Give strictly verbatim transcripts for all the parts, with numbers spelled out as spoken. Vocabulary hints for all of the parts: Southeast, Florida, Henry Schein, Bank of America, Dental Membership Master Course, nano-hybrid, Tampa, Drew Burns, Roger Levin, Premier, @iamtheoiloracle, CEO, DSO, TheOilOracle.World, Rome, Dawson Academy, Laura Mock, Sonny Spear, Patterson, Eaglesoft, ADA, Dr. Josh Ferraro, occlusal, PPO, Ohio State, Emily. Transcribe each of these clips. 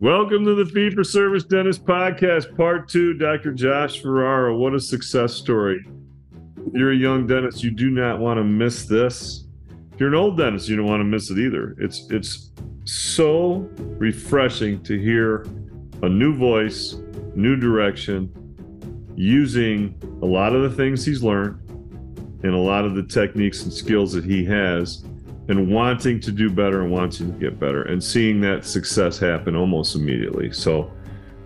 Welcome to the Fee for Service Dentist Podcast, Part two. Doctor Josh Ferraro, what a success story. If you're a young dentist, you do not want to miss this. If you're an old dentist, you don't want to miss it either. It's it's so refreshing to hear a new voice, new direction, using a lot of the things he's learned and a lot of the techniques and skills that he has, and wanting to do better and wanting to get better and seeing that success happen almost immediately. So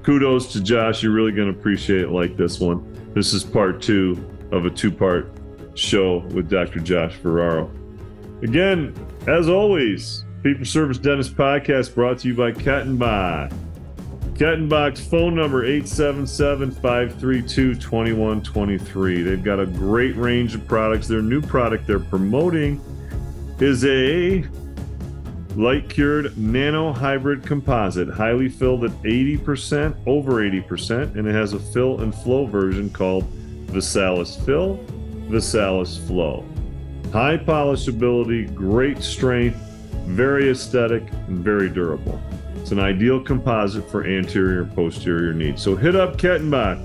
kudos to Josh. You're really going to appreciate it like this one. This is part two of a two-part show with Doctor Josh Ferraro. Again, as always, Fee for Service Dentist Podcast brought to you by Kettenbach. Kettenbach's phone number, eight seven seven, five three two, two one two three. They've got a great range of products. Their new product they're promoting is a light-cured nano-hybrid composite, highly filled at eighty percent, over eighty percent, and it has a fill and flow version called Vesalis Fill, Vesalis Flow. High polishability, great strength, very aesthetic, and very durable. It's an ideal composite for anterior and posterior needs. So hit up Kettenbach,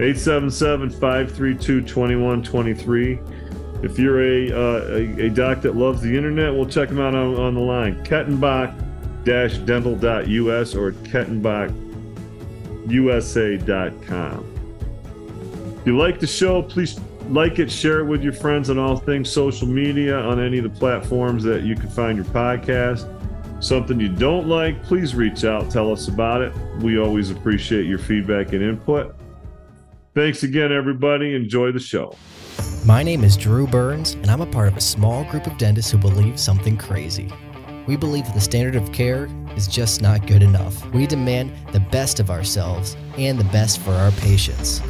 eight seven seven, five three two, two one two three. If you're a, uh, a, a doc that loves the internet, we'll check them out on, on the line, kettenbach dash dental dot u s or kettenbach u s a dot com. If you like the show, please like it, share it with your friends on all things social media, on any of the platforms that you can find your podcast. Something you don't like, please reach out, tell us about it. We always appreciate your feedback and input. Thanks again, everybody. Enjoy the show. My name is Drew Burns, and I'm a part of a small group of dentists who believe something crazy. We believe that the standard of care is just not good enough. We demand the best of ourselves and the best for our patients.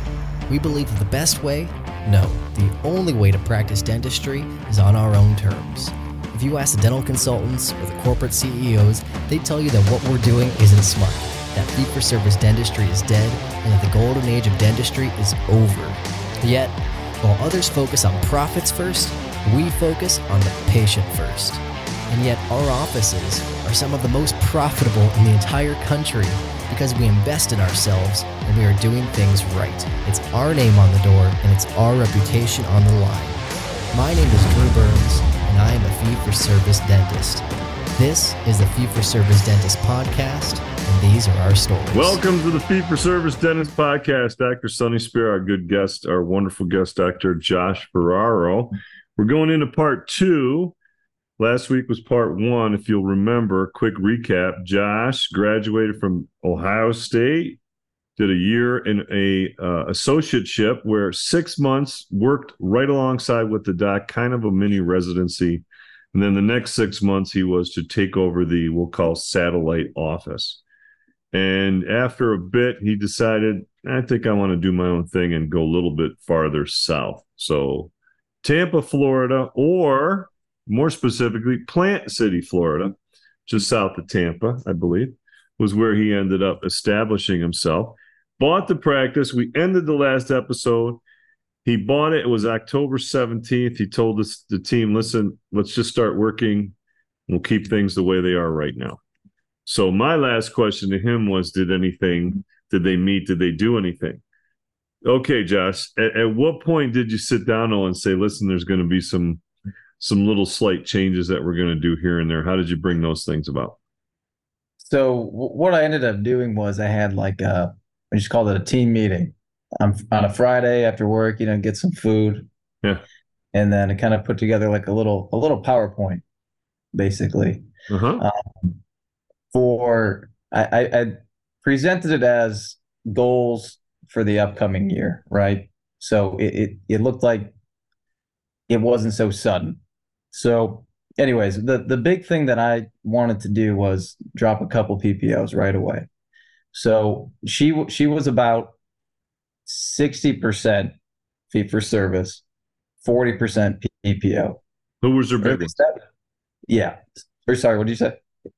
We believe that the best way, no, the only way to practice dentistry is on our own terms. If you ask the dental consultants or the corporate C E Os, they tell you that what we're doing isn't smart, that fee-for-service dentistry is dead, and that the golden age of dentistry is over. Yet, while others focus on profits first, we focus on the patient first. And yet, our offices are some of the most profitable in the entire country because we invest in ourselves and we are doing things right. It's our name on the door and it's our reputation on the line. My name is Drew Burns. I am a fee-for-service dentist. This is the Fee-for-Service Dentist Podcast, and these are our stories. Welcome to the Fee-for-Service Dentist Podcast. Doctor Sonny Spear, our good guest, our wonderful guest, Doctor Josh Ferraro. We're going into part two. Last week was part one, if you'll remember. Quick recap. Josh graduated from Ohio State, did a year in a uh, associateship where six months worked right alongside with the doc, kind of a mini residency. And then the next six months he was to take over the, we'll call, satellite office. And after a bit, he decided, I think I want to do my own thing and go a little bit farther south. So Tampa, Florida, or more specifically, Plant City, Florida, just south of Tampa, I believe, was where he ended up establishing himself. Bought the practice. We ended the last episode. He bought it. It was October seventeenth. He told us, the team, listen, let's just start working. We'll keep things the way they are right now. So my last question to him was, did anything, did they meet? Did they do anything? Okay, Josh, at, at what point did you sit down and say, listen, there's going to be some, some little slight changes that we're going to do here and there. How did you bring those things about? So w- what I ended up doing was I had like a, we just called it a team meeting um, on a Friday after work, you know, get some food. Yeah. And then I kind of put together like a little, a little PowerPoint basically. Uh-huh. Um, for, I, I, I presented it as goals for the upcoming year. Right. So it, it, it looked like it wasn't so sudden. So anyways, the, the big thing that I wanted to do was drop a couple P P Os right away. So she she was about sixty percent fee for service, forty percent P P O. Who was her big? Yeah. Or sorry, what did you say?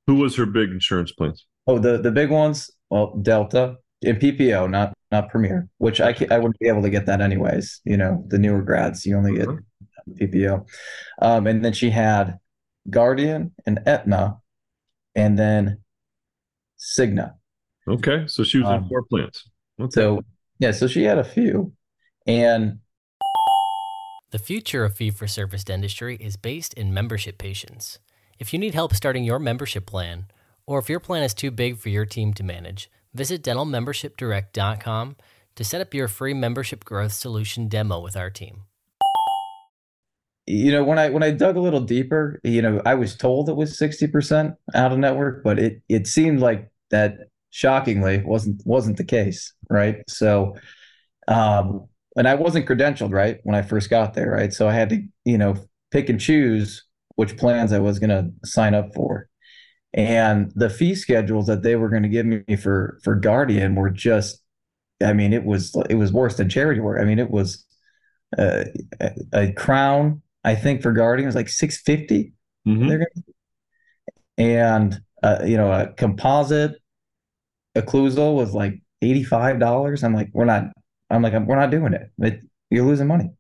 Who was her big insurance plans? Oh, the, the big ones? Well, Delta and P P O, not not Premier, which I I wouldn't be able to get that anyways. You know, the newer grads, you only get P P O. Um, and then she had Guardian and Aetna and then Cigna. Okay. So she was um, in four plants. Okay. So, yeah, so she had a few. And the future of fee-for-service dentistry is based in membership patients. If you need help starting your membership plan, or if your plan is too big for your team to manage, visit dental membership direct dot com to set up your free membership growth solution demo with our team. You know, when I when I dug a little deeper, you know, I was told it was sixty percent out of network, but it it seemed like that shockingly wasn't wasn't the case, right? So, um, and I wasn't credentialed, right, when I first got there, right? So I had to, you know, pick and choose which plans I was going to sign up for. And the fee schedules that they were going to give me for for Guardian were just, I mean, it was it was worse than charity work. I mean, it was uh, a crown, I think, for Guardian was like six fifty. Mm-hmm. They're gonna, and, uh, you know, a composite occlusal was like eighty-five dollars. I'm like, we're not. I'm like, we're not doing it. it. You're losing money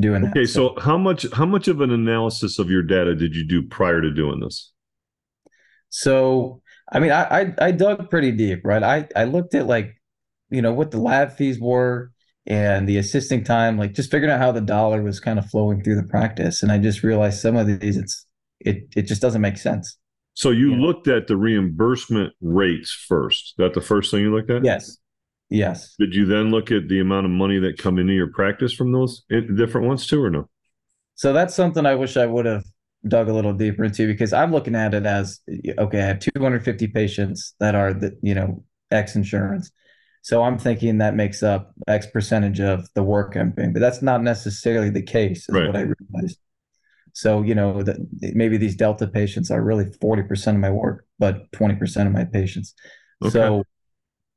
doing that. Okay, so. so how much how much of an analysis of your data did you do prior to doing this? So, I mean, I I, I dug pretty deep, right? I, I looked at, like, you know, what the lab fees were and the assisting time, like just figuring out how the dollar was kind of flowing through the practice. And I just realized some of these, it's it it just doesn't make sense. So you, you looked know? at the reimbursement rates first. Is that the first thing you looked at? Yes. Yes. Did you then look at the amount of money that come into your practice from those different ones too, or no? So that's something I wish I would have dug a little deeper into, because I'm looking at it as, okay, I have two hundred fifty patients that are, the, you know, X insurance. So I'm thinking that makes up X percentage of the work I'm doing, but that's not necessarily the case, is right. what I realized. So, you know, that maybe these Delta patients are really forty percent of my work, but twenty percent of my patients. Okay. So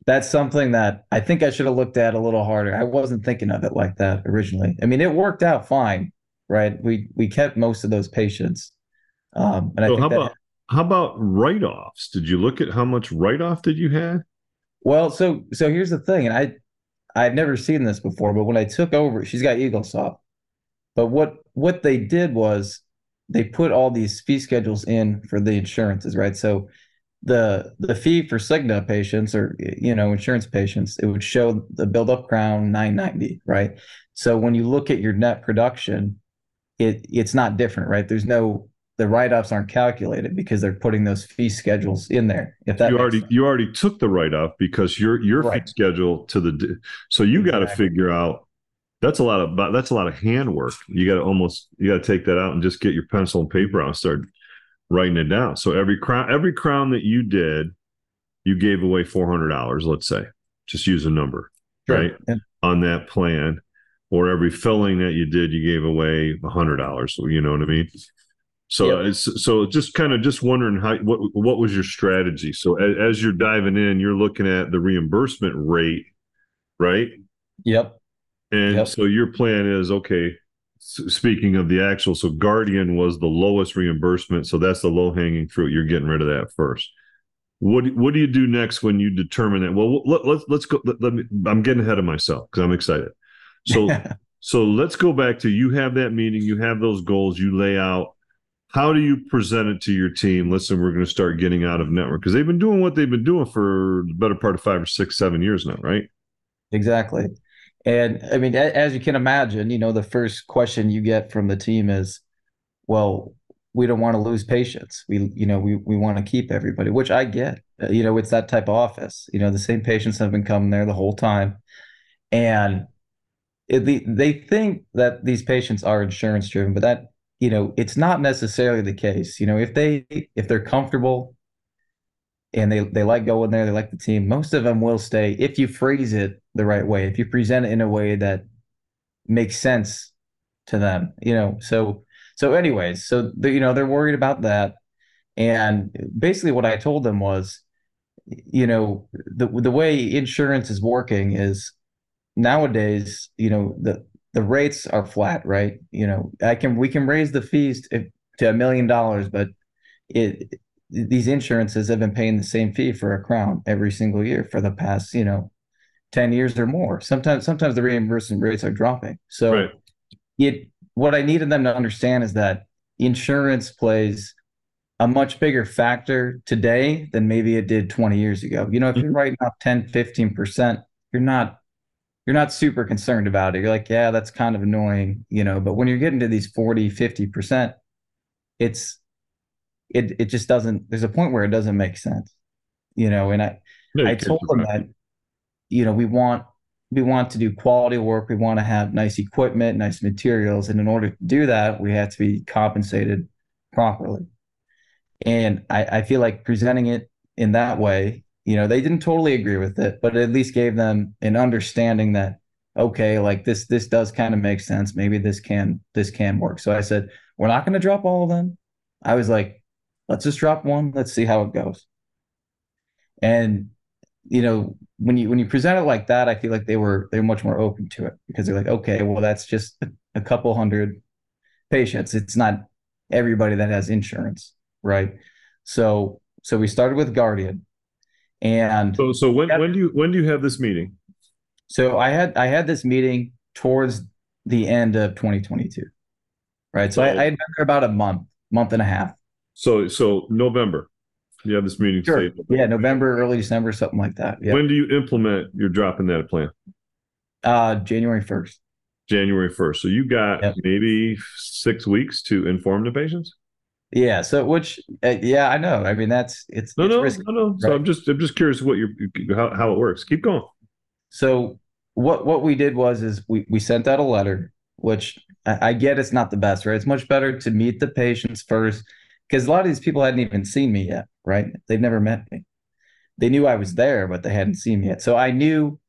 that's something that I think I should have looked at a little harder. I wasn't thinking of it like that originally. I mean, it worked out fine, right? We we kept most of those patients. Um, and so I think how that, about how about write-offs? Did you look at how much write-off did you have? Well, so so here's the thing, and I I've never seen this before, but when I took over, she's got Eaglesoft. But what what they did was they put all these fee schedules in for the insurances, right? So the the fee for Cigna patients, or, you know, insurance patients, it would show the build-up crown nine ninety, right? So when you look at your net production, it it's not different, right? There's no, the write-offs aren't calculated because they're putting those fee schedules in there. If that you already sense. you already took the write-off because your your right. fee schedule to the so you exactly. got to figure out that's a lot of that's a lot of handwork. You got to almost you got to take that out and just get your pencil and paper out and start writing it down. So every crown, every crown that you did, you gave away four hundred dollars, let's say, just use a number, sure. right? Yeah. On that plan, or every filling that you did, you gave away one hundred dollars. You know what I mean? So yeah. it's, so just kind of just wondering how, what, what was your strategy? So as, as you're diving in, you're looking at the reimbursement rate, right? Yep. And yep. so your plan is, okay, speaking of the actual, so Guardian was the lowest reimbursement, so that's the low-hanging fruit. You're getting rid of that first. What What do you do next when you determine that? Well, let, let's let's go. Let, let me. I'm getting ahead of myself because I'm excited. So so let's go back to, you have that meeting, you have those goals, you lay out. How do you present it to your team? Listen, we're going to start getting out of network, because they've been doing what they've been doing for the better part of five or six, seven years now, right? Exactly. And I mean, as you can imagine, you know, the first question you get from the team is, well, we don't want to lose patients. We, you know, we, we want to keep everybody, which I get, you know, it's that type of office, you know, the same patients have been coming there the whole time. And it, they think that these patients are insurance driven, but that, you know, it's not necessarily the case. You know, if they, if they're comfortable and they, they like going there, they like the team, most of them will stay if you phrase it the right way, if you present it in a way that makes sense to them, you know. So, so anyways, so, the, you know, they're worried about that. And basically what I told them was, you know, the the way insurance is working is nowadays, you know, the the rates are flat, right? You know, I can we can raise the fees to, to a million dollars, but it these insurances have been paying the same fee for a crown every single year for the past, you know, ten years or more. Sometimes sometimes the reimbursement rates are dropping. So right. it what I needed them to understand is that insurance plays a much bigger factor today than maybe it did twenty years ago. You know, if you're writing up ten, fifteen percent, you're not, you're not super concerned about it. You're like, yeah, that's kind of annoying, you know, but when you're getting to these forty, fifty percent, it's, it, it just doesn't, there's a point where it doesn't make sense, you know? And I, no, I told them that, you know, we want, we want to do quality work. We want to have nice equipment, nice materials. And in order to do that, we have to be compensated properly. And I, I feel like presenting it in that way, you know, they didn't totally agree with it, but it at least gave them an understanding that, okay, like this, this does kind of make sense. Maybe this can, this can work. So I said, we're not going to drop all of them. I was like, let's just drop one. Let's see how it goes. And, you know, when you, when you present it like that, I feel like they were, they're much more open to it because they're like, okay, well, that's just a couple hundred patients. It's not everybody that has insurance. Right. So, so we started with Guardian and so, so when, when do you, when do you have this meeting? So I had, I had this meeting towards the end of twenty twenty-two. Right. So, so I, I had been there about a month, month and a half. So, so November, you have this meeting. Sure. Yeah. November, early December, something like that. Yeah. When do you implement your dropping that plan? Uh, January first. January first. So you got yep. maybe six weeks to inform the patients. Yeah. So, which, uh, yeah, I know. I mean, that's it's no, it's no, risky, no, no. Right? So I'm just, I'm just curious what your how, how it works. Keep going. So what what we did was is we we sent out a letter, which I, I get it's not the best, right? It's much better to meet the patients first because a lot of these people hadn't even seen me yet, right? They've never met me. They knew I was there, but they hadn't seen me yet. So I knew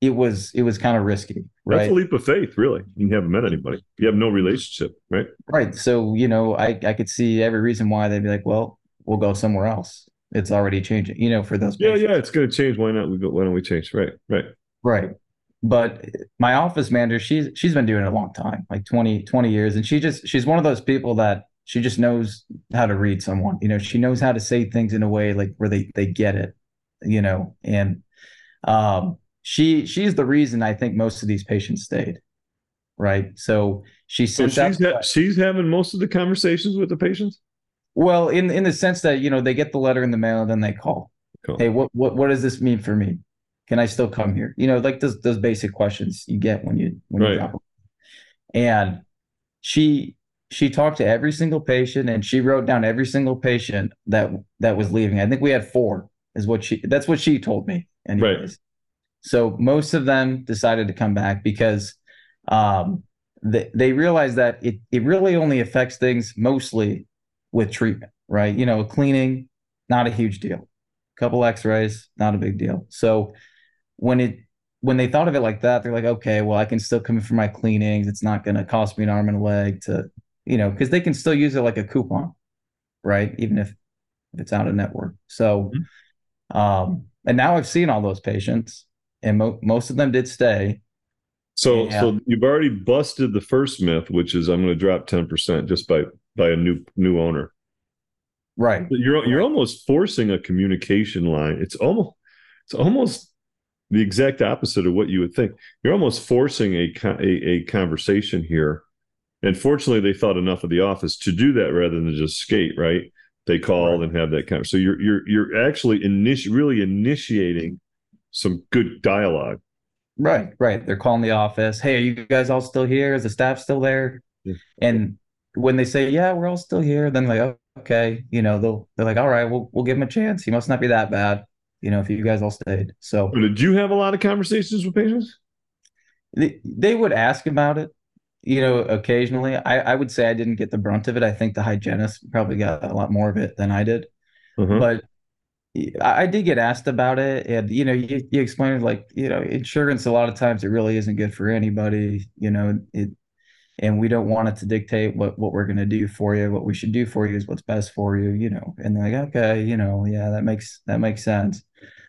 it was it was kind of risky. Right? That's a leap of faith, really. You haven't met anybody. You have no relationship, right? Right. So, you know, I, I could see every reason why they'd be like, well, we'll go somewhere else. It's already changing, you know, for those patients. Yeah, yeah, it's going to change. Why not? We go, why don't we change? Right, right. Right. But my office manager, she's she's been doing it a long time, like twenty years. And she just she's one of those people that she just knows how to read someone. You know, she knows how to say things in a way like where they, they get it, you know, and um She she's the reason I think most of these patients stayed, right? So she sent so she's, out, ha- she's having most of the conversations with the patients. Well, in in the sense that you know they get the letter in the mail and then they call, cool. Hey, what what what does this mean for me? Can I still come here? You know, like those those basic questions you get when you when right. you drop. And she she talked to every single patient and she wrote down every single patient that that was leaving. I think we had four is what she that's what she told me. Anyways. Right. So most of them decided to come back because um, they, they realized that it, it really only affects things mostly with treatment, right? You know, cleaning, not a huge deal. A couple x-rays, not a big deal. So when it when they thought of it like that, they're like, okay, well, I can still come in for my cleanings. It's not going to cost me an arm and a leg to, you know, because they can still use it like a coupon, right? Even if it's out of network. So, um, and now I've seen all those patients. And mo- most of them did stay. So yeah. so you've already busted the first myth, which is I'm going to drop ten percent just by by a new new owner. Right. So you're you're right. almost forcing a communication line. It's almost it's almost the exact opposite of what you would think. You're almost forcing a a, a conversation here. And fortunately, they thought enough of the office to do that rather than just skate, right? They call right. and have that conversation. So you're you're you're actually initi- really initiating some good dialogue. Right, right. They're calling the office. Hey, are you guys all still here? Is the staff still there? Yeah. And when they say, yeah, we're all still here, then like, oh, okay, you know, they'll, they're like, all right, we'll, we'll give him a chance. He must not be that bad, you know, if you guys all stayed. So did you have a lot of conversations with patients? They, they would ask about it, you know, occasionally. I, I would say I didn't get the brunt of it. I think the hygienist probably got a lot more of it than I did. Uh-huh. But I did get asked about it, and you know, you, you explained like you know, insurance a lot of times it really isn't good for anybody. You know, it and we don't want it to dictate what, what we're going to do for you. What we should do for you is what's best for you, you know. And they're like, okay, you know, yeah, that makes, that makes sense.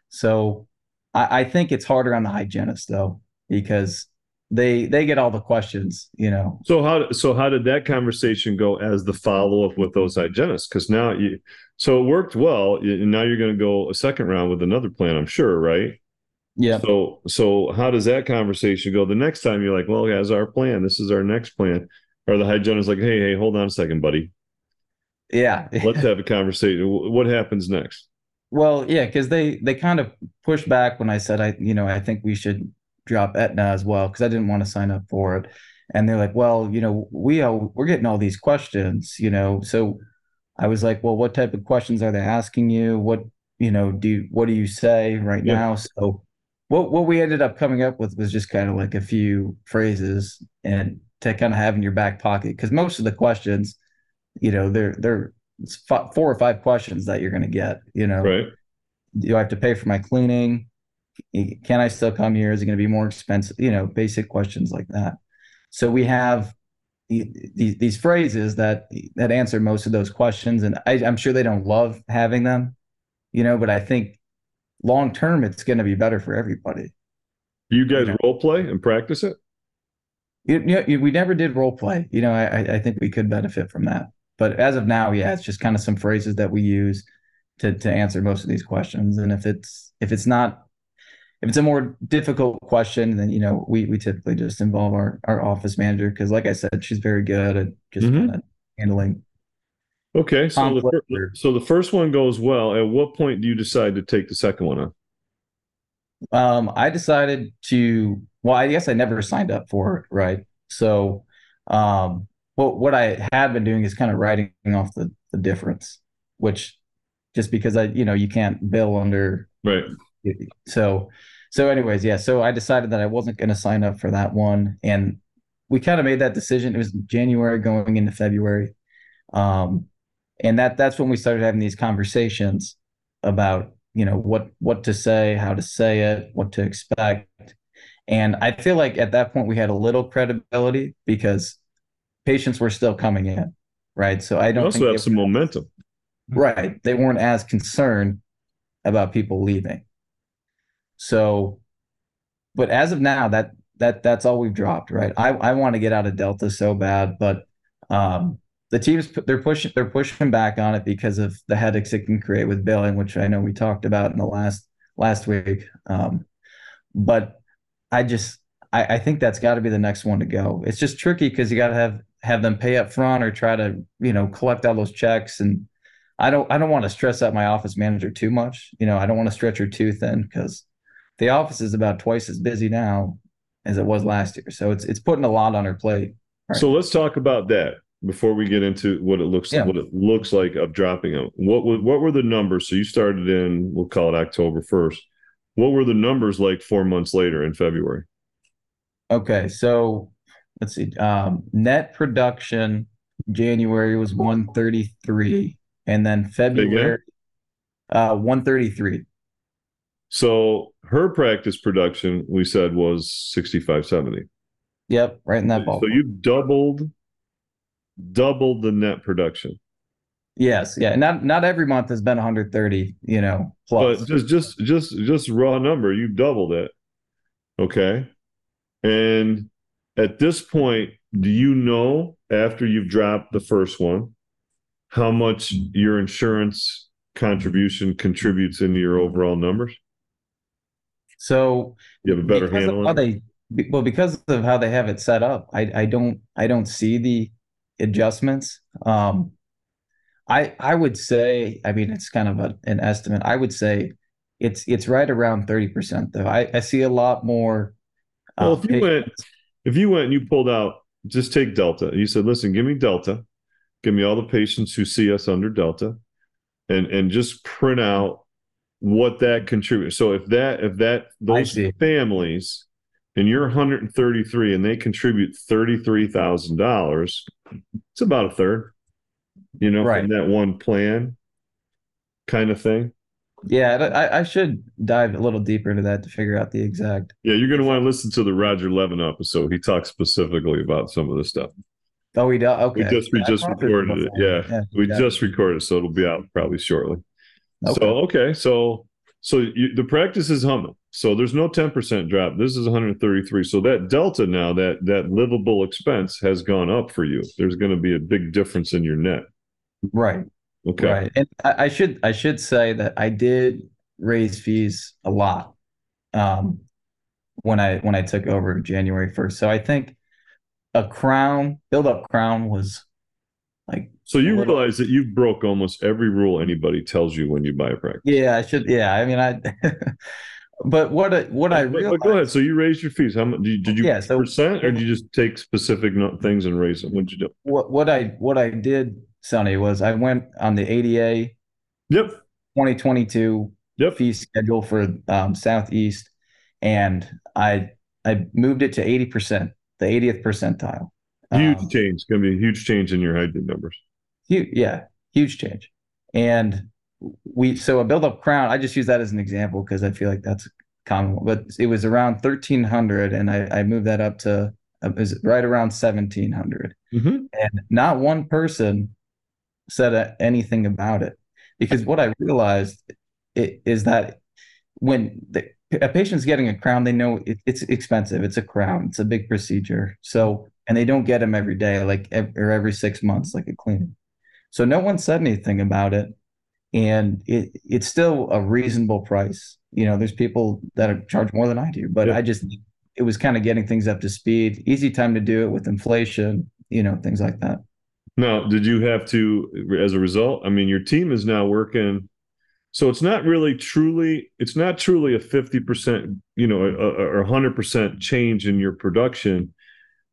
So I, I think it's harder on the hygienist though, because they, they get all the questions, you know. So how, so how did that conversation go as the follow up with those hygienists? Cause now you, so it worked well. And now you're going to go a second round with another plan, I'm sure. Right. Yeah. So, so how does that conversation go the next time? You're like, well, guys, our plan, this is our next plan. Or the hygienist like, Hey, Hey, hold on a second, buddy. Yeah. Let's have a conversation. What happens next? Well, yeah. Cause they, they kind of pushed back when I said, I, you know, I think we should drop Aetna as well, cause I didn't want to sign up for it. And they're like, well, you know, we are, we're getting all these questions, you know? So I was like, well, what type of questions are they asking you? What, you know, do, what do you say right yeah. now? So What what we ended up coming up with was just kind of like a few phrases and to kind of have in your back pocket, because most of the questions, you know, they're they're it's f- four or five questions that you're going to get. You know, right? Do I have to pay for my cleaning? Can I still come here? Is it going to be more expensive? You know, basic questions like that. So we have these these phrases that that answer most of those questions, and I, I'm sure they don't love having them, you know, but I think long term, it's going to be better for everybody. Do you guys you know? role play and practice it? You, you know, we never did role play. You know, I, I think we could benefit from that. But as of now, yeah, it's just kind of some phrases that we use to to answer most of these questions. And if it's if it's not if it's a more difficult question, then you know we we typically just involve our our office manager, because, like I said, she's very good at just mm-hmm. kind of handling. Okay, so the, so the first one goes well. At what point do you decide to take the second one on? Um, I decided to, well, I guess I never signed up for it, right? So um, what, what I had been doing is kind of writing off the, the difference, which just because I, you know, you can't bill under. Right. So, so anyways, yeah, so I decided that I wasn't going to sign up for that one. And we kind of made that decision. It was January going into February. Um, And that that's when we started having these conversations about, you know, what what to say, how to say it, what to expect. And I feel like at that point we had a little credibility because patients were still coming in, right? So I don't also think have some were, momentum. Right. They weren't as concerned about people leaving. So, but as of now, that that that's all we've dropped, right? I, I want to get out of Delta so bad, but um the teams, they're pushing, they're pushing back on it because of the headaches it can create with billing, which I know we talked about in the last last week. Um, but I just, I, I think that's got to be the next one to go. It's just tricky because you got to have have them pay up front or try to, you know, collect all those checks. And I don't, I don't want to stress out my office manager too much. You know, I don't want to stretch her too thin because the office is about twice as busy now as it was last year. So it's it's putting a lot on her plate. Right? So let's talk about that. Before we get into what it looks yeah. what it looks like of dropping them, what what were the numbers? So you started in, we'll call it October first. What were the numbers like four months later in February? Okay, so let's see. Um, net production January was one thirty-three, and then February uh, one thirty-three. So her practice production we said was sixty-five seventy. Yep, right in that ballpark. So you doubled. Doubled the net production. Yes, yeah. Not not every month has been one hundred thirty, you know, plus. But just just just just raw number, you doubled it. Okay. And at this point, do you know after you've dropped the first one how much your insurance contribution contributes into your overall numbers? So you have a better handle on it? Well, because of how they have it set up, I I don't I don't see the adjustments. Um, I I would say, I mean, it's kind of a, an estimate. I would say it's it's right around thirty percent though. I, I see a lot more. Uh, well, if you went, if you went and you pulled out, just take Delta. You said, listen, give me Delta, give me all the patients who see us under Delta, and and just print out what that contributes. So if that if that those families and you're one hundred thirty-three and they contribute thirty-three thousand dollars. It's about a third, you know, right. From that one plan kind of thing. Yeah, I, I should dive a little deeper into that to figure out the exact. Yeah, you're going to want to listen to the Roger Levin episode. He talks specifically about some of this stuff. Oh, we do? Okay. We just, we yeah, just recorded it. Yeah, yeah we yeah. just recorded, so it'll be out probably shortly. Okay. So, okay, so so you, the practice is humming. So there's no ten percent drop. This is one hundred thirty-three. So that delta now, that that livable expense has gone up for you. There's going to be a big difference in your net. Right. Okay. Right. And I, I should I should say that I did raise fees a lot um, when I when I took over January first. So I think a crown build up crown was like. So you little, realize that you broke almost every rule anybody tells you when you buy a practice. Yeah, I should. Yeah, I mean, I. But what I, what I realized. But go ahead. So you raised your fees. How much did you, did you yeah, so, percent, or did you just take specific things and raise them? What'd you do? What what I what I did. Sonny, was I went on the A D A yep. twenty twenty-two yep. fee schedule for um, Southeast, and I I moved it to eighty percent, the eightieth percentile. Huge um, change. It's going to be a huge change in your hygiene numbers. Huge, yeah, huge change. And we so a build-up crown, I just use that as an example because I feel like that's common. But it was around thirteen hundred, and I, I moved that up to it was right around seventeen hundred. Mm-hmm. And not one person said anything about it, because what I realized is that when the, a patient's getting a crown, they know it, it's expensive. It's a crown. It's a big procedure. So, and they don't get them every day, like or every six months, like a cleaning. So no one said anything about it, and it it's still a reasonable price. You know, there's people that are charged more than I do, but yeah. I just it was kind of getting things up to speed. Easy time to do it with inflation, you know, things like that. Now, did you have to, as a result, I mean, your team is now working, so it's not really truly, it's not truly a fifty percent, you know, or one hundred percent change in your production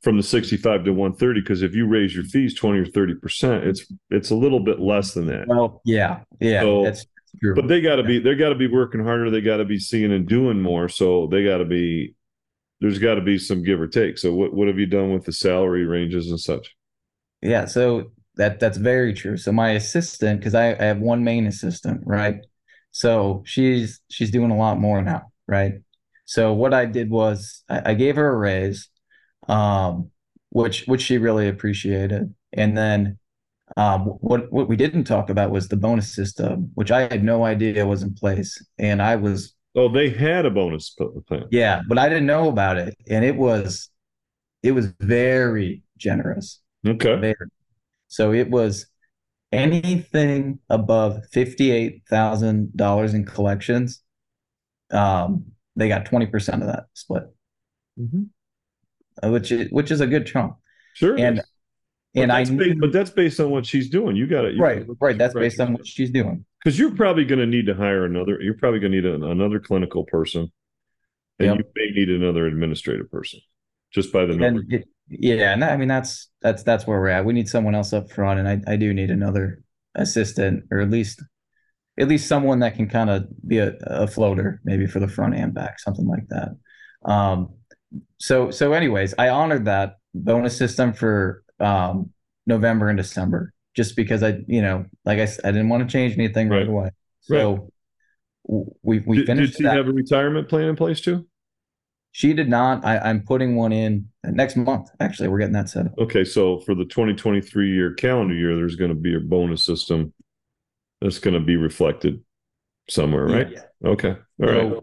from the sixty-five to one thirty, because if you raise your fees twenty or thirty percent, it's it's a little bit less than that. Well, yeah, yeah, so, that's true. But they got to yeah. be, they got to be working harder, they got to be seeing and doing more, so they got to be, there's got to be some give or take. So what, what have you done with the salary ranges and such? Yeah, so that that's very true. So my assistant, because I, I have one main assistant, right? So she's she's doing a lot more now, right? So what I did was I, I gave her a raise, um, which which she really appreciated. And then um, what what we didn't talk about was the bonus system, which I had no idea was in place, and I was oh they had a bonus plan. Yeah, but I didn't know about it, and it was it was very generous. Okay. There. So it was anything above fifty-eight thousand dollars in collections. Um, they got twenty percent of that split, mm-hmm. which is, which is a good chunk. Sure. And, and I, knew, based, but that's based on what she's doing. You got it. Right. Right. That's based on what she's doing. Cause you're probably going to need to hire another, you're probably going to need a, another clinical person, and yep. you may need another administrative person just by the number. And it, Yeah, and that, I mean that's that's that's where we're at. We need someone else up front, and I, I do need another assistant, or at least at least someone that can kind of be a, a floater, maybe for the front and back, something like that. Um, so so anyways, I honored that bonus system for um, November and December, just because I you know like I I didn't want to change anything right, right away. So right. we we did, finished. Did she that. have a retirement plan in place too? She did not. I, I'm putting one in next month. Actually, we're getting that set up. Okay, so for the twenty twenty-three year calendar year, there's going to be a bonus system that's going to be reflected somewhere, right? Yeah. Okay, all so right.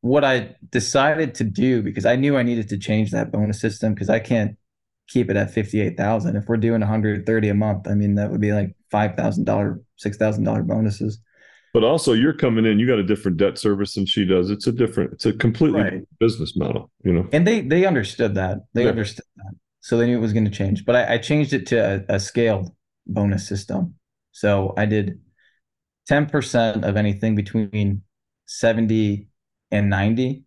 What I decided to do, because I knew I needed to change that bonus system, because I can't keep it at fifty-eight thousand. If we're doing one hundred thirty a month, I mean that would be like five thousand dollars, six thousand dollars bonuses. But also, you're coming in. You got a different debt service than she does. It's a different. It's a completely right. different business model, you know. And they they understood that. They yeah. understood that. So they knew it was going to change. But I, I changed it to a, a scaled bonus system. So I did ten percent of anything between seventy and ninety,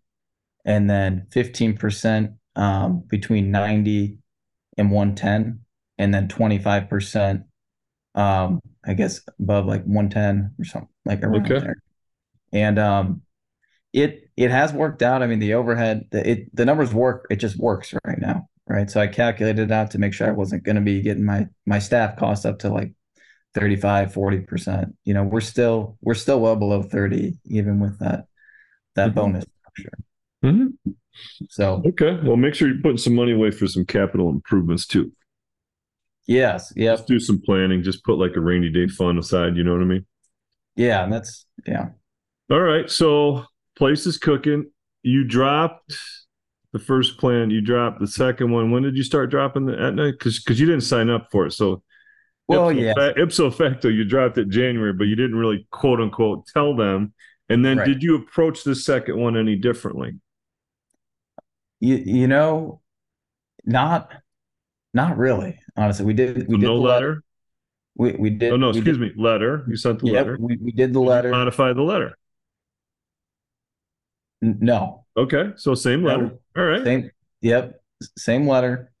and then fifteen percent um, between ninety and one ten, and then twenty-five percent. Um, I guess above like one ten or something like around okay. there. And um, it it has worked out. I mean, the overhead, the, it the numbers work. It just works right now, right? So I calculated it out to make sure I wasn't going to be getting my my staff costs up to like thirty-five, forty percent. You know, we're still we're still well below thirty, even with that that mm-hmm. bonus structure. Mm-hmm. So okay, well, make sure you're putting some money away for some capital improvements too. Yes, yeah. Just do some planning. Just put like a rainy day fund aside. You know what I mean? Yeah, and that's yeah. All right, so place is cooking. You dropped the first plan. You dropped the second one. When did you start dropping the Aetna? Because because you didn't sign up for it, so. Well, ipso yeah. Fa- ipso facto, you dropped it January, but you didn't really quote unquote tell them. And then, right. Did you approach the second one any differently? You you know, not not really. Honestly, we did. We so did no the letter? letter. We we did. Oh no, excuse me. Letter. You sent the yep, letter. We we did the letter. Did you modify the letter. N- no. Okay, so same letter. No. All right. Same. Yep. Same letter.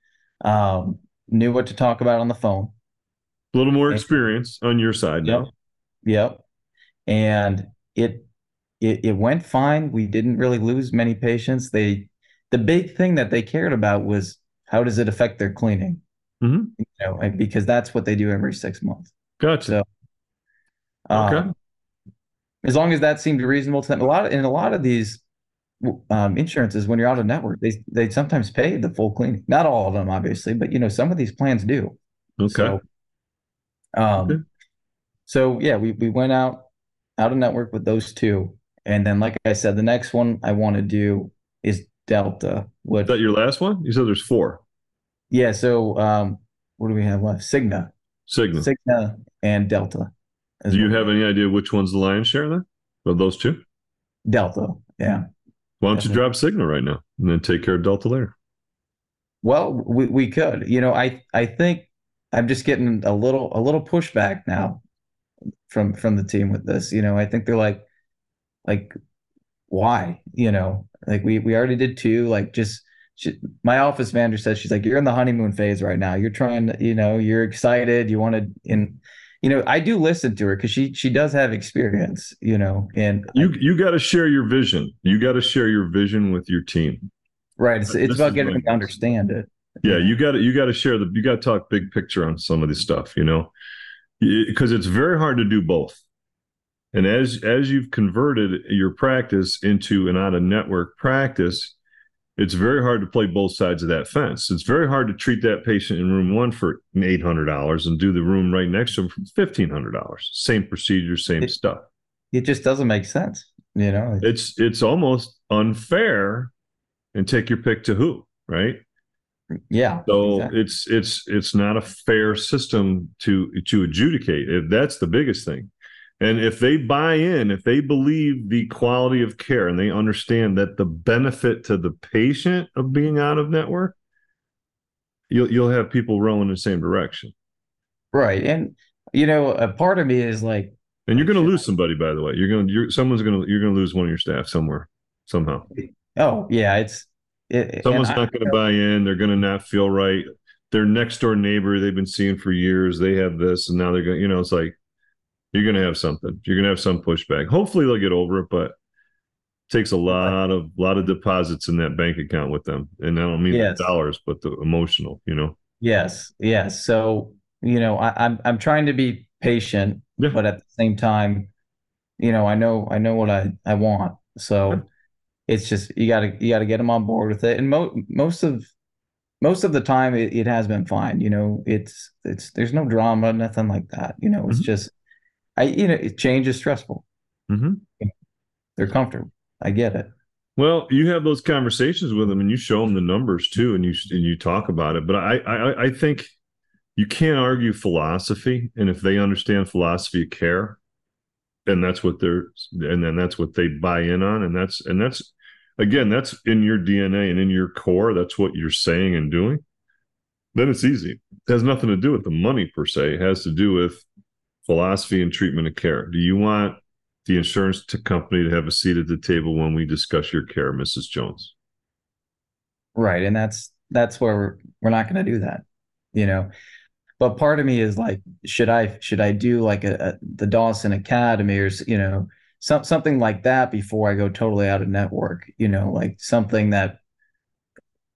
Um, knew what to talk about on the phone. A little more experience on your side now. Yep. yep. And it, it it went fine. We didn't really lose many patients. They the big thing that they cared about was how does it affect their cleaning? Mm-hmm. You know, and because that's what they do every six months. Gotcha. So, um, okay. As long as that seemed reasonable to them, a lot of, in a lot of these um, insurances, when you're out of network, they they sometimes pay the full cleaning. Not all of them, obviously, but you know some of these plans do. Okay. So, Um, okay. so yeah, we, we went out, out of network with those two. And then, like I said, the next one I want to do is Delta. Which, is that your last one? You said there's four. Yeah. So, um, what do we have left? Cigna, Cigna, Cigna and Delta. Do you have any idea which one's the lion's share then of those two? Delta. Yeah. Why don't Delta. You drop Cigna right now and then take care of Delta later? Well, we, we could, you know, I, I think, I'm just getting a little a little pushback now from from the team with this. You know, I think they're like, like, why? You know, like we we already did two. Like, just she, my office manager says she's like, you're in the honeymoon phase right now. You're trying to, you know, you're excited. You want to, and you know, I do listen to her because she she does have experience. You know, and you I, you got to share your vision. You got to share your vision with your team. Right. It's it's about getting them to understand it. Yeah, you got to you got to share the you got to talk big picture on some of this stuff, you know, because it's very hard to do both. And as as you've converted your practice into an out of network practice, it's very hard to play both sides of that fence. It's very hard to treat that patient in room one for eight hundred dollars and do the room right next to them for fifteen hundred dollars. Same procedure, same it, stuff. It just doesn't make sense, you know. It's it's almost unfair. And take your pick to who, right? Yeah. So exactly. it's it's it's not a fair system to to adjudicate. That's the biggest thing. And if they buy in, if they believe the quality of care and they understand that the benefit to the patient of being out of network, you'll you'll have people rowing in the same direction. Right. And you know, a part of me is like, and you're going to lose somebody, by the way. You're going to you're someone's going to you're going to lose one of your staff somewhere somehow. Oh, yeah, it's It, Someone's not going to buy in. They're going to not feel right. Their next door neighbor they've been seeing for years, they have this, and now they're going. You know, it's like you're going to have something. You're going to have some pushback. Hopefully, they'll get over it, but it takes a lot of lot of deposits in that bank account with them, and I don't mean yes. the dollars, but the emotional. You know. Yes. Yes. So you know, I, I'm I'm trying to be patient, yeah. but at the same time, you know, I know I know what I I want. So. Yeah. It's just you gotta you gotta get them on board with it, and most most of most of the time it, it has been fine. You know, it's it's there's no drama, nothing like that. You know, it's mm-hmm. just I you know it, change is stressful. Mm-hmm. You know, they're comfortable. I get it. Well, you have those conversations with them, and you show them the numbers too, and you and you talk about it. But I I, I think you can't argue philosophy, and if they understand philosophy of care, then that's what they're and then that's what they buy in on, and that's and that's. Again, that's in your D N A and in your core. That's what you're saying and doing. Then it's easy. It has nothing to do with the money per se. It has to do with philosophy and treatment of care. Do you want the insurance company to have a seat at the table when we discuss your care, Missus Jones? Right. And that's that's where we're, we're not going to do that, you know. But part of me is like, should I should I do like a, a the Dawson Academy or, you know, Some, something like that before I go totally out of network, you know, like something that,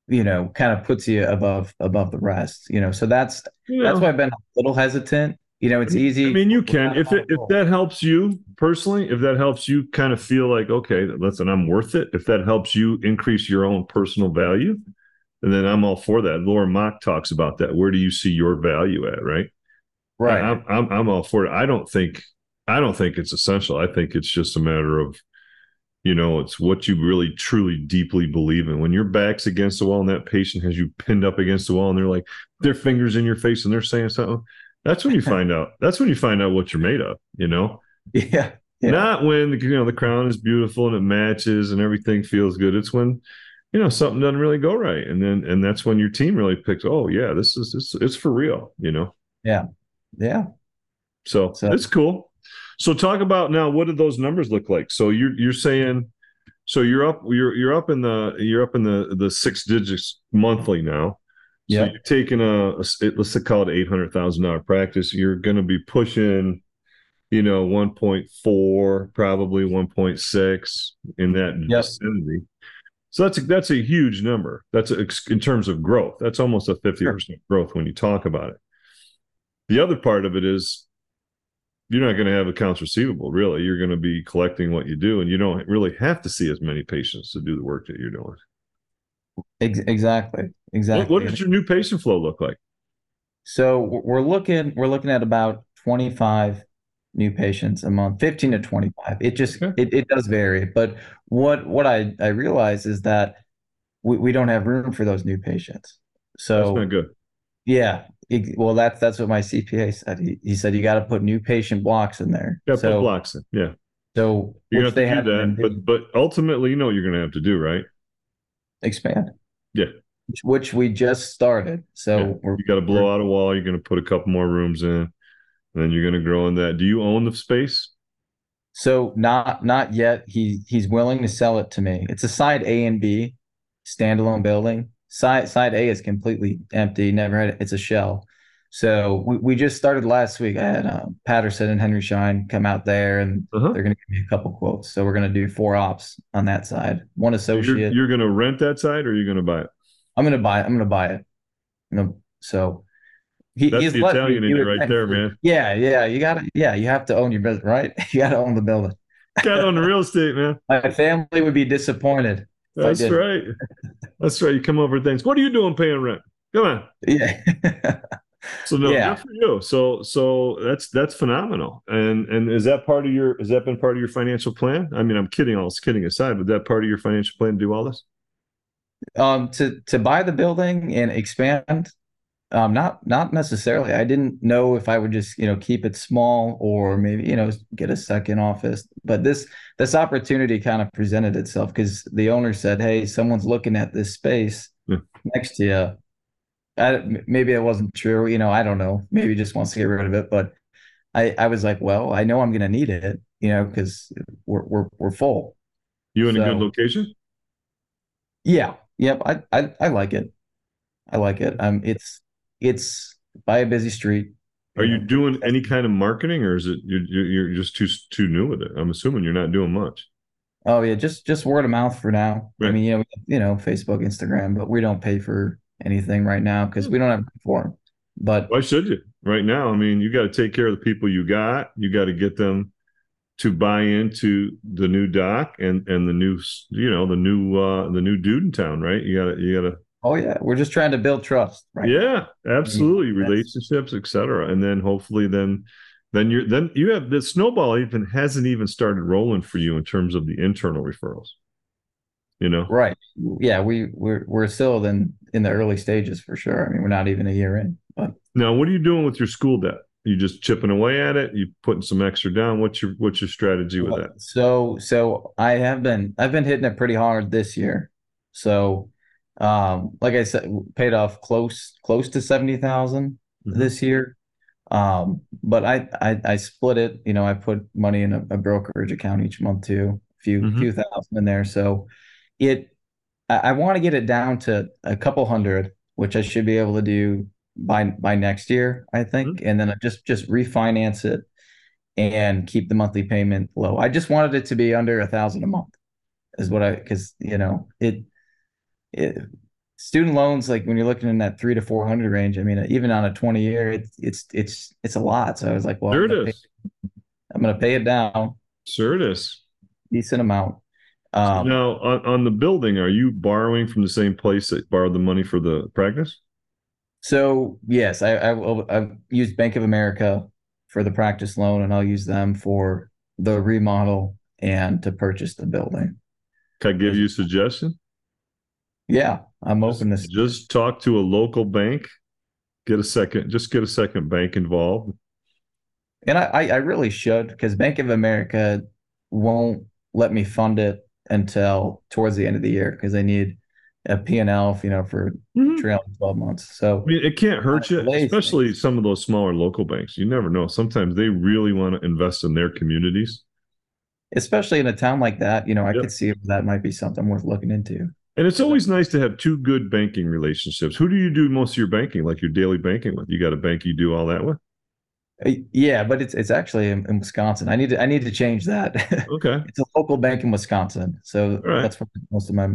you know, kind of puts you above above the rest, you know. So that's yeah. that's why I've been a little hesitant. you know, it's easy. I mean, you can, if it, if that helps you personally, if that helps you kind of feel like, okay, listen, I'm worth it. If that helps you increase your own personal value, and then I'm all for that. Laura Mock talks about that. Where do you see your value at? Right. Right. I'm, I'm, I'm all for it. I don't think, I don't think it's essential. I think it's just a matter of, you know, it's what you really, truly, deeply believe in. When your back's against the wall and that patient has you pinned up against the wall and they're like, their fingers in your face and they're saying something, that's when you find out. That's when you find out what you're made of, you know? Yeah. yeah. Not when, you know, the crown is beautiful and it matches and everything feels good. It's when, you know, something doesn't really go right. And then, and that's when your team really picks, oh, yeah, this is, it's, it's for real, you know? Yeah. Yeah. So, so. It's cool. So talk about now, what do those numbers look like? So you're you're saying, so you're up you're you're up in the you're up in the the six digits monthly now. Yeah. So you're taking a, a let's call it eight hundred thousand dollars practice. You're going to be pushing, you know, one point four, probably one point six in that vicinity. Yep. So that's a, that's a huge number. That's a, in terms of growth. That's almost a fifty percent sure. growth when you talk about it. The other part of it is, you're not going to have accounts receivable, really. You're going to be collecting what you do, and you don't really have to see as many patients to do the work that you're doing. Exactly. Exactly. What, what does your new patient flow look like? So we're looking, we're looking at about twenty-five new patients a month, fifteen to twenty-five. It just, okay. it, it does vary. But what, what I, I realize is that we, we don't have room for those new patients. So that's not good. Yeah. Well, that's that's what my C P A said. He, he said you got to put new patient blocks in there. Yeah, so, put blocks in. Yeah. So you have to do that, but but ultimately, you know what you're going to have to do, right? Expand. Yeah. Which, which we just started. So yeah. we're, you got to blow out a wall. You're going to put a couple more rooms in, and then you're going to grow in that. Do you own the space? So not not yet. He he's willing to sell it to me. It's a side A and B standalone building. Side side A is completely empty. Never had it. It's a shell. So we, we just started last week. I had uh, Patterson and Henry Schein come out there, and uh-huh. they're going to give me a couple quotes. So we're going to do four ops on that side. One associate. You're, you're going to rent that side, or you're going to buy it? I'm going to buy it. I'm going to buy it. Gonna, so he, that's he's the Italian in you right there, man. Yeah, yeah. You got to. Yeah, you have to own your business, right? You got to own the building. Got to own the real estate, man. My family would be disappointed. That's right. That's right. You come over and things. What are you doing paying rent? Come on. Yeah. so no, yeah. good for you. So so that's that's phenomenal. And and is that part of your has that been part of your financial plan? I mean, I'm kidding, all kidding aside, but that part of your financial plan to do all this? Um to to buy the building and expand. Um not not necessarily. I didn't know if I would just, you know, keep it small or maybe, you know, get a second office. But this this opportunity kind of presented itself because the owner said, hey, someone's looking at this space yeah. next to you. I, maybe it wasn't true. You know, I don't know. Maybe just wants to get rid of it. But I, I was like, well, I know I'm going to need it, you know, because we're, we're, we're full. You in so, a good location? Yeah. Yep. I, I, I like it. I like it. Um, It's. It's by a busy street. Are you doing any kind of marketing, or is it you're you're just too too new with it? I'm assuming you're not doing much. Oh yeah, just just word of mouth for now. Right. I mean, you know, you know, Facebook, Instagram, but we don't pay for anything right now because we don't have a forum. But why should you right now? I mean, you got to take care of the people you got. You got to get them to buy into the new doc and and the new you know the new uh, the new dude in town, right? You gotta you gotta. Oh, yeah. We're just trying to build trust. Right? Yeah, absolutely. That's... relationships, et cetera. And then hopefully then then you're then you have the snowball even hasn't even started rolling for you in terms of the internal referrals. You know? Right. Yeah, we we're we're still in, in the early stages for sure. I mean, we're not even a year in. But now what are you doing with your school debt? You just chipping away at it? You putting some extra down? What's your what's your strategy with that? So so I have been I've been hitting it pretty hard this year. So Um, like I said, paid off close, close to seventy thousand mm-hmm. this year. Um, but I, I, I split it, you know, I put money in a, a brokerage account each month too, a few, mm-hmm. few thousand in there. So it, I, I want to get it down to a couple hundred, which I should be able to do by, by next year, I think. Mm-hmm. And then I just, just refinance it and keep the monthly payment low. I just wanted it to be under a thousand a month is what I, cause you know, it, It, student loans, like when you're looking in that three to four hundred range, I mean, even on a twenty year, it's it's it's it's a lot. So I was like, well, sure I'm, gonna it is. Pay, I'm gonna pay it down. Sure it is. Decent amount. Um, so now on, on the building, are you borrowing from the same place that borrowed the money for the practice? So yes, I I I've used Bank of America for the practice loan, and I'll use them for the remodel and to purchase the building. Can I give you a suggestion? Yeah, I'm open to just, just talk to a local bank, get a second, just get a second bank involved. And I, I really should, because Bank of America won't let me fund it until towards the end of the year, because they need a P and L, you know, for mm-hmm. trailing twelve months. So I mean, it can't hurt you, especially things. Some of those smaller local banks. You never know. Sometimes they really want to invest in their communities. Especially in a town like that, you know, I yep. could see if that might be something worth looking into. And it's always nice to have two good banking relationships. Who do you do most of your banking, like your daily banking with? You got a bank you do all that with? Yeah, but it's it's actually in, in Wisconsin. I need to I need to change that. Okay. It's a local bank in Wisconsin. So right. that's where most of my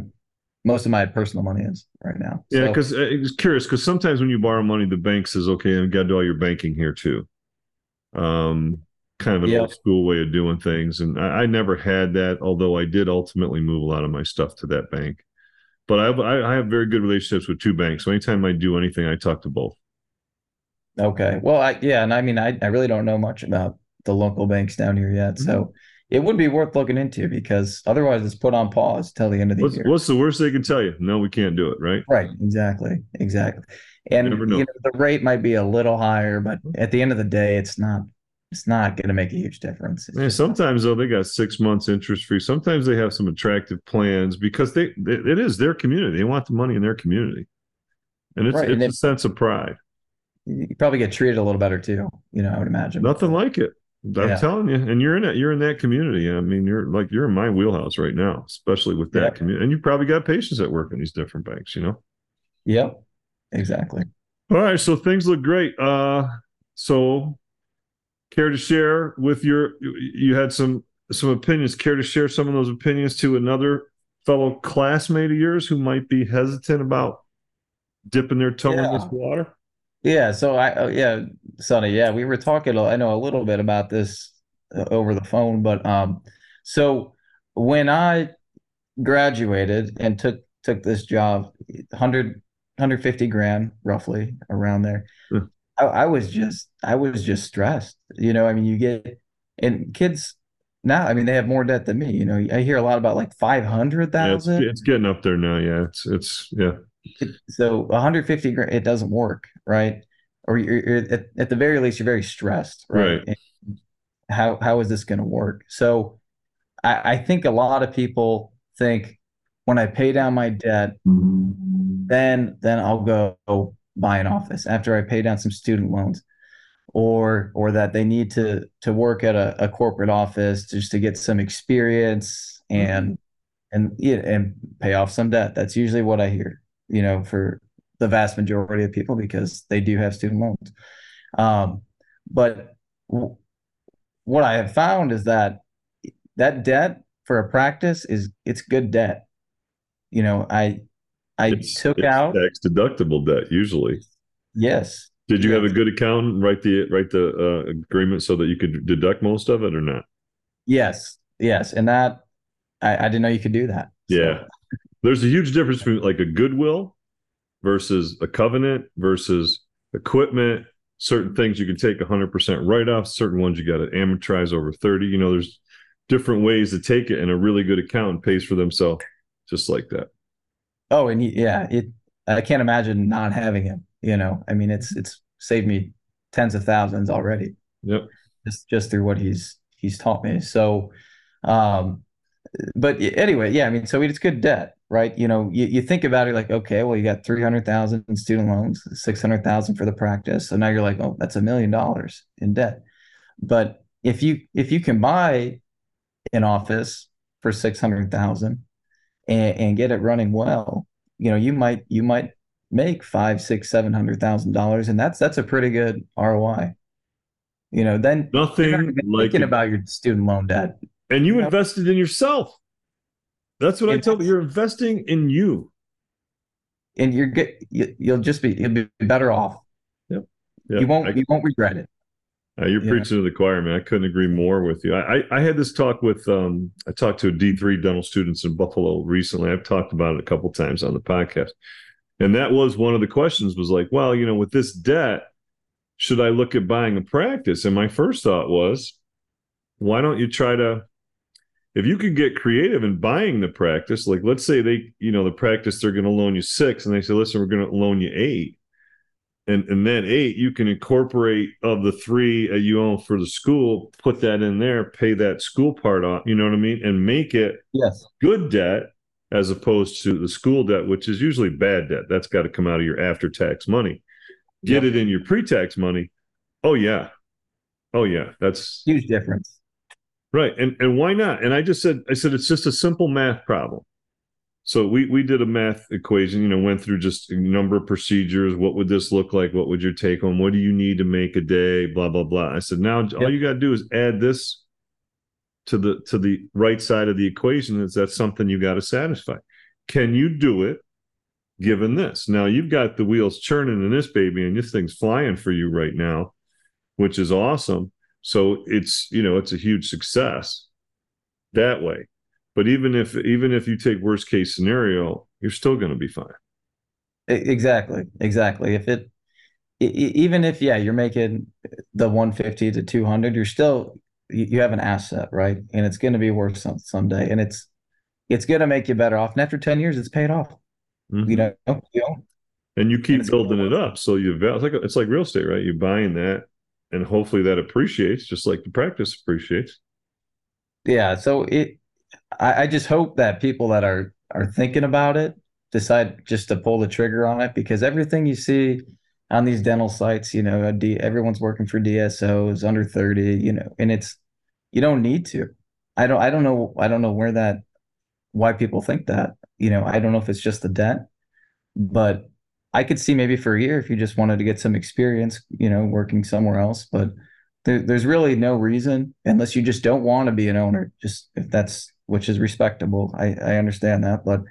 most of my personal money is right now. Yeah, because so, I was curious, because sometimes when you borrow money, the bank says, okay, I've got to do all your banking here too. Um, kind of an yep. old school way of doing things. And I, I never had that, although I did ultimately move a lot of my stuff to that bank. But I, I have very good relationships with two banks. So anytime I do anything, I talk to both. Okay. Well, I, yeah. And I mean, I, I really don't know much about the local banks down here yet. Mm-hmm. So it would be worth looking into, because otherwise it's put on pause till the end of the what's, year. What's the worst they can tell you? No, we can't do it. Right. Right. Exactly. Exactly. And you know, the rate might be a little higher, but at the end of the day, it's not, it's not going to make a huge difference. Yeah, sometimes though, they got six months interest free. Sometimes they have some attractive plans, because they, it is their community. They want the money in their community. And it's, right. it's and a it, sense of pride. You probably get treated a little better too. You know, I would imagine. Nothing but, like it. I'm yeah. telling you, and you're in it. You're in that community. I mean, you're like, you're in my wheelhouse right now, especially with that yeah. community. And you probably got patients that work in these different banks, you know? Yep, exactly. All right. So things look great. Uh, so care to share with your, you had some, some opinions, care to share some of those opinions to another fellow classmate of yours who might be hesitant about dipping their toe yeah. in this water? Yeah. So I, oh, yeah, Sonny, yeah, we were talking, I know a little bit about this uh, over the phone, but, um, so when I graduated and took, took this job, one hundred, one hundred fifty grand, roughly around there, hmm. I, I was just, I was just stressed, you know, I mean, you get, and kids now, I mean, they have more debt than me, you know, I hear a lot about like five hundred thousand. Yeah, it's, it's getting up there now. Yeah. It's, it's, yeah. So one hundred fifty grand, it doesn't work, right? Or you're, you're at, at the very least, you're very stressed, right? right. How how is this going to work? So I, I think a lot of people think when I pay down my debt, then then I'll go buy an office after I pay down some student loans, or or that they need to to work at a, a corporate office just to get some experience and and and pay off some debt. That's usually what I hear. You know, for the vast majority of people, because they do have student loans. Um, but w- what I have found is that that debt for a practice is it's good debt. You know, I I it's, took it's out tax deductible debt usually. Yes. Did you yes. have a good accountant write the write the uh, agreement so that you could deduct most of it or not? Yes, yes, and that I, I didn't know you could do that. So. Yeah. There's a huge difference between like a goodwill versus a covenant versus equipment. Certain things you can take one hundred percent write-off. Certain ones you got to amortize over thirty. You know, there's different ways to take it, and a really good accountant pays for themselves just like that. Oh, and yeah, it. I can't imagine not having him. You know, I mean, it's it's saved me tens of thousands already. Yep. Just just through what he's he's taught me. So, um, but anyway, yeah, I mean, so it's good debt. Right. You know, you, you think about it like, OK, well, you got three hundred thousand in student loans, six hundred thousand for the practice. So now you're like, oh, that's a million dollars in debt. But if you if you can buy an office for six hundred thousand and, and get it running well, you know, you might you might make five, six, seven hundred thousand dollars. And that's that's a pretty good R O I. You know, then nothing you're not even like thinking it. About your student loan debt. And you, you invested know? in yourself. That's what I tell you. You're investing in you. and you're good. You, you'll just be, you'll be better off. Yep. Yep. You won't, I, you won't regret it. Uh, you're yeah. preaching to the choir, man. I couldn't agree more with you. I, I, I had this talk with, um, I talked to a D three dental students in Buffalo recently. I've talked about it a couple of times on the podcast. And that was one of the questions was like, well, you know, with this debt, should I look at buying a practice? And my first thought was, why don't you try to, if you could get creative in buying the practice, like let's say they, you know, the practice, they're going to loan you six and they say, listen, we're going to loan you eight. And and then eight, you can incorporate of the three that you own for the school, put that in there, pay that school part off, you know what I mean? And make it yes. good debt as opposed to the school debt, which is usually bad debt. That's got to come out of your after-tax money. Get yeah. it in your pre-tax money. Oh, yeah. Oh, yeah. That's huge difference. Right. And and why not? And I just said, I said, it's just a simple math problem. So we we did a math equation, you know, went through just a number of procedures. What would this look like? What would your take home? What do you need to make a day? Blah, blah, blah. I said, now all you got to do is add this to the to the right side of the equation. Is that something you got to satisfy? Can you do it given this? Now, you've got the wheels churning in this baby, and this thing's flying for you right now, which is awesome. So it's, you know, it's a huge success that way. But even if even if you take worst case scenario, you're still going to be fine. Exactly, exactly. If it, even if yeah, you're making the one fifty to two hundred, you're still you have an asset, right? And it's going to be worth some someday, and it's it's going to make you better off. And after ten years, it's paid off. Mm-hmm. You know, you know, and you keep and building it up. So you it's like it's like real estate, right? You're buying that, and hopefully that appreciates, just like the practice appreciates. Yeah. So it. I, I just hope that people that are, are thinking about it decide just to pull the trigger on it, because everything you see on these dental sites, you know, D, everyone's working for D S Os under thirty, you know, and it's, you don't need to. I don't, I don't know. I don't know where that, why people think that, you know, I don't know if it's just the debt, but I could see maybe for a year if you just wanted to get some experience, you know, working somewhere else, but there, there's really no reason unless you just don't want to be an owner, just if that's, which is respectable. I, I understand that, but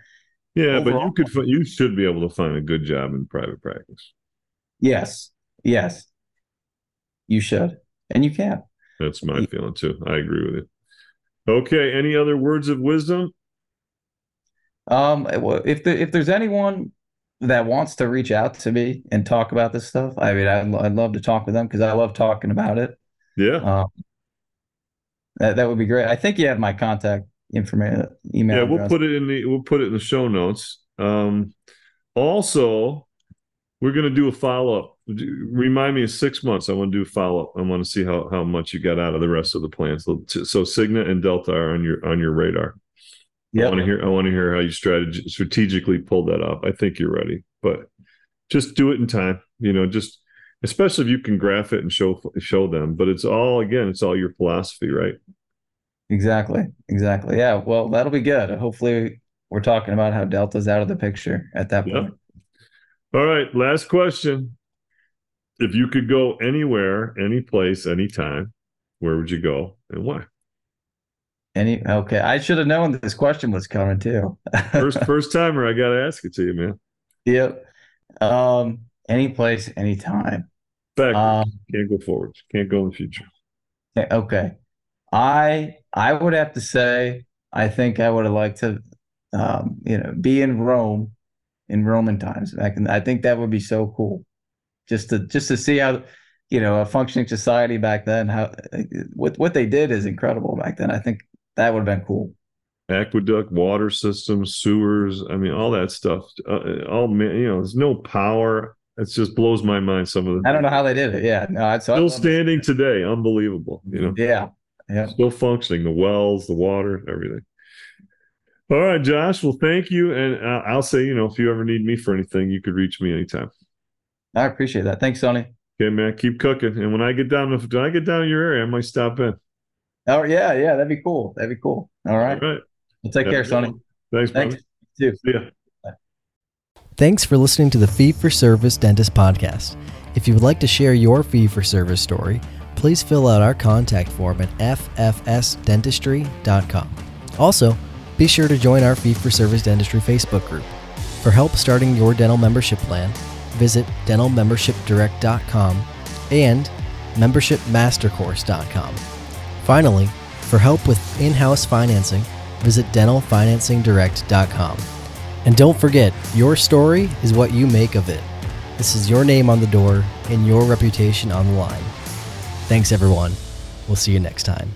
yeah, overall, but you could, you should be able to find a good job in private practice. Yes. Yes. You should. And you can. That's my yeah. feeling too. I agree with you. Okay. Any other words of wisdom? Um, if the, if there's anyone that wants to reach out to me and talk about this stuff, I mean, I'd, I'd love to talk with them, cause I love talking about it. Yeah. Um, that, that would be great. I think you have my contact information, email. Yeah, we'll address. put it in the we'll put it in the show notes. Um, also, we're going to do a follow up. Remind me in six months. I want to do a follow up. I want to see how how much you got out of the rest of the plans. So, so Cigna and Delta are on your on your radar. Yeah, I want to hear. I want to hear how you strategy, strategically pulled that off. I think you're ready, but just do it in time. You know, just especially if you can graph it and show show them. But it's all again, it's all your philosophy, right? Exactly. Exactly. Yeah. Well, that'll be good. Hopefully we're talking about how Delta's out of the picture at that point. Yep. All right. Last question. If you could go anywhere, any place, anytime, where would you go and why? Any. Okay. I should have known this question was coming too. first, first timer. I got to ask it to you, man. Yep. Um, any place, anytime. Back. Um, can't go forwards. Can't go in the future. Okay. I I would have to say, I think I would have liked to, um, you know, be in Rome in Roman times back in. I think that would be so cool, just to just to see how, you know, a functioning society back then. How what what they did is incredible back then. I think that would have been cool. Aqueduct, water systems, sewers. I mean, all that stuff. Uh, all you know, there's no power. It just blows my mind. Some of the I don't know how they did it. Yeah, no, I, so still standing it. today. Unbelievable. You know. Yeah. Yeah. Still functioning, the wells, the water, everything. All right, Josh. Well, thank you. And uh, I'll say, you know, if you ever need me for anything, you could reach me anytime. I appreciate that. Thanks, Sonny. Okay, man. Keep cooking. And when I get down, if I get down to your area, I might stop in. Oh, yeah. Yeah. That'd be cool. That'd be cool. All right. All right. Well, take care, Sonny. Thanks, Thanks. See ya. Bye. Thanks for listening to the Fee for Service Dentist Podcast. If you would like to share your fee for service story, please fill out our contact form at f f s dentistry dot com. Also, be sure to join our Fee for Service Dentistry Facebook group. For help starting your dental membership plan, visit dental membership direct dot com and membership master course dot com. Finally, for help with in-house financing, visit dental financing direct dot com. And don't forget, your story is what you make of it. This is your name on the door and your reputation on the line. Thanks, everyone. We'll see you next time.